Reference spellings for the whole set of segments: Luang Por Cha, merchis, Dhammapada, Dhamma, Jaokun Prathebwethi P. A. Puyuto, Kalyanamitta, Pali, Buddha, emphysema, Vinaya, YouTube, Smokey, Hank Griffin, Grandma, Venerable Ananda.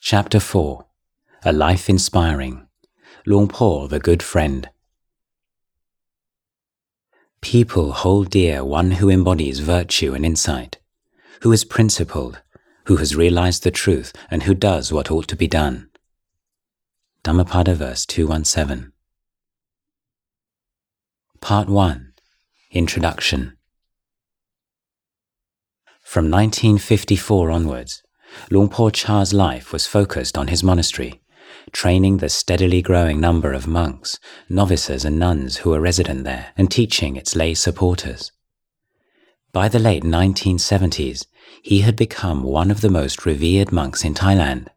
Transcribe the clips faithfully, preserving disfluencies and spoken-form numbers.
Chapter four. A Life Inspiring. Luang Por, the Good Friend. People hold dear one who embodies virtue and insight, who is principled, who has realized the truth, and who does what ought to be done. Dhammapada verse two seventeen. Part one. Introduction. From nineteen fifty-four onwards, Luang Por Cha's life was focused on his monastery, training the steadily growing number of monks, novices and nuns who were resident there, and teaching its lay supporters. By the late nineteen seventies, he had become one of the most revered monks in Thailand.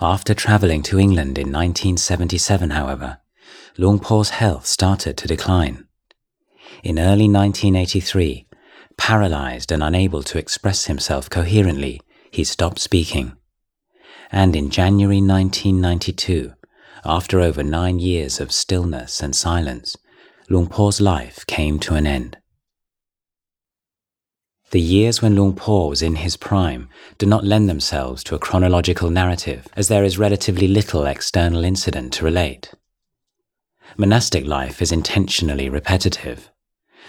After travelling to England in nineteen seventy-seven, however, Luang Por's health started to decline. In early nineteen eighty-three, paralysed and unable to express himself coherently, he stopped speaking. And in January nineteen ninety-two, after over nine years of stillness and silence, Luang Por's life came to an end. The years when Luang Por was in his prime do not lend themselves to a chronological narrative, as there is relatively little external incident to relate. Monastic life is intentionally repetitive.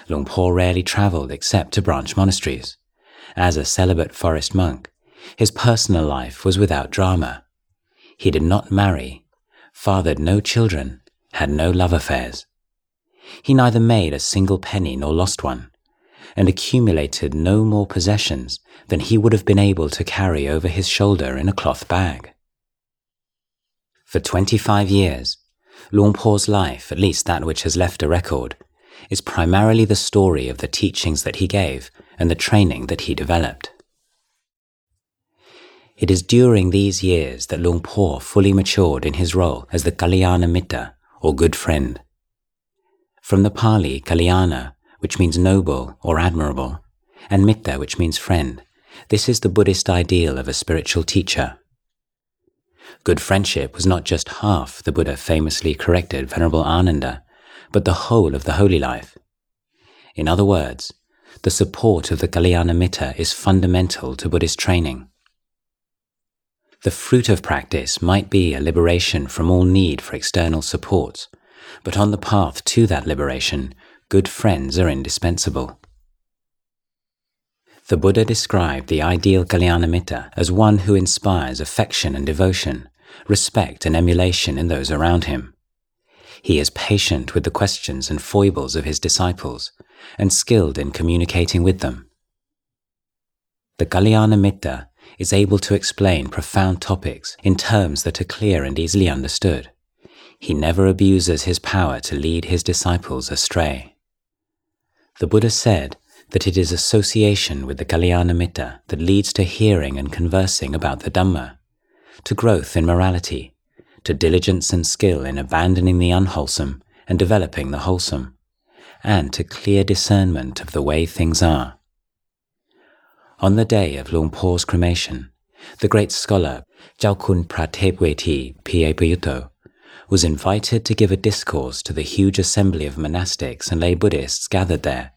Luang Por rarely travelled except to branch monasteries. As a celibate forest monk, his personal life was without drama. He did not marry, fathered no children, had no love affairs. He neither made a single penny nor lost one, and accumulated no more possessions than he would have been able to carry over his shoulder in a cloth bag. For twenty-five years, Luang Por's life, at least that which has left a record, is primarily the story of the teachings that he gave and the training that he developed. It is during these years that Luang Por fully matured in his role as the Kalyanamitta, or good friend. From the Pali Kalyana, which means noble or admirable, and Mitta, which means friend, this is the Buddhist ideal of a spiritual teacher. Good friendship was not just half, the Buddha famously corrected Venerable Ananda, but the whole of the holy life. In other words, the support of the Kalyanamitta is fundamental to Buddhist training. The fruit of practice might be a liberation from all need for external support, but on the path to that liberation, good friends are indispensable. The Buddha described the ideal Kalyana-mitta as one who inspires affection and devotion, respect and emulation in those around him. He is patient with the questions and foibles of his disciples, and skilled in communicating with them. The Kalyana-mitta is able to explain profound topics in terms that are clear and easily understood. He never abuses his power to lead his disciples astray. The Buddha said that it is association with the Kalyanamitta that leads to hearing and conversing about the Dhamma, to growth in morality, to diligence and skill in abandoning the unwholesome and developing the wholesome, and to clear discernment of the way things are. On the day of Luang Por's cremation, the great scholar Jaokun Prathebwethi P. A. Puyuto was invited to give a discourse to the huge assembly of monastics and lay Buddhists gathered there.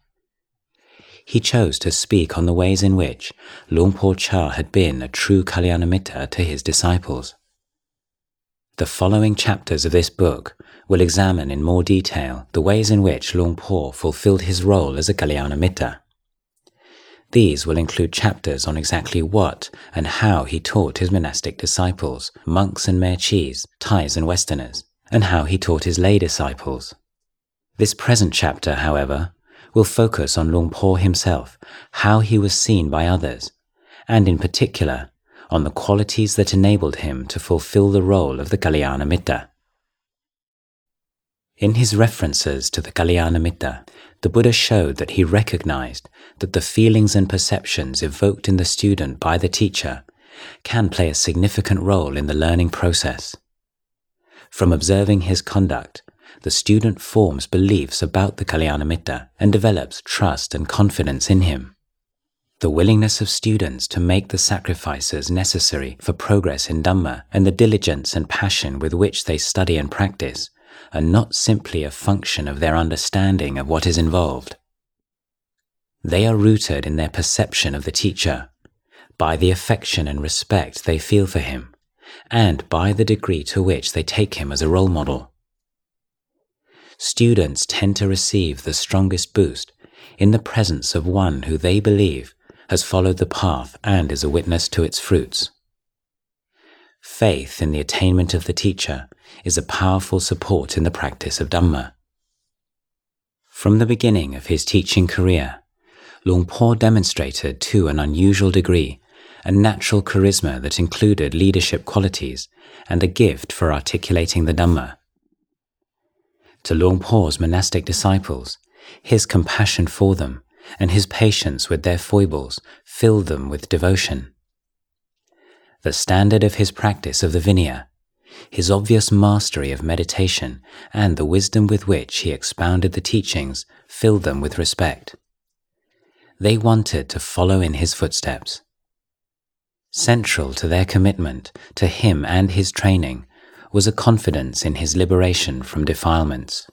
He chose to speak on the ways in which Luang Por Cha had been a true Kalyanamitta to his disciples. The following chapters of this book will examine in more detail the ways in which Luang Por fulfilled his role as a Kalyanamitta. These will include chapters on exactly what and how he taught his monastic disciples, monks and merchis, Thais and Westerners, and how he taught his lay disciples. This present chapter, however, will focus on Luang Por himself, how he was seen by others, and in particular, on the qualities that enabled him to fulfill the role of the Kalyanamitta. In his references to the Kalyanamitta, the Buddha showed that he recognized that the feelings and perceptions evoked in the student by the teacher can play a significant role in the learning process. From observing his conduct, the student forms beliefs about the Kalyanamitta and develops trust and confidence in him. The willingness of students to make the sacrifices necessary for progress in Dhamma and the diligence and passion with which they study and practice are not simply a function of their understanding of what is involved. They are rooted in their perception of the teacher, by the affection and respect they feel for him, and by the degree to which they take him as a role model. Students tend to receive the strongest boost in the presence of one who they believe has followed the path and is a witness to its fruits. Faith in the attainment of the teacher is a powerful support in the practice of Dhamma. From the beginning of his teaching career, Luang Por demonstrated to an unusual degree a natural charisma that included leadership qualities and a gift for articulating the Dhamma. To Luang Por's monastic disciples, his compassion for them and his patience with their foibles filled them with devotion. The standard of his practice of the Vinaya, his obvious mastery of meditation, and the wisdom with which he expounded the teachings filled them with respect. They wanted to follow in his footsteps. Central to their commitment to him and his training was a confidence in his liberation from defilements.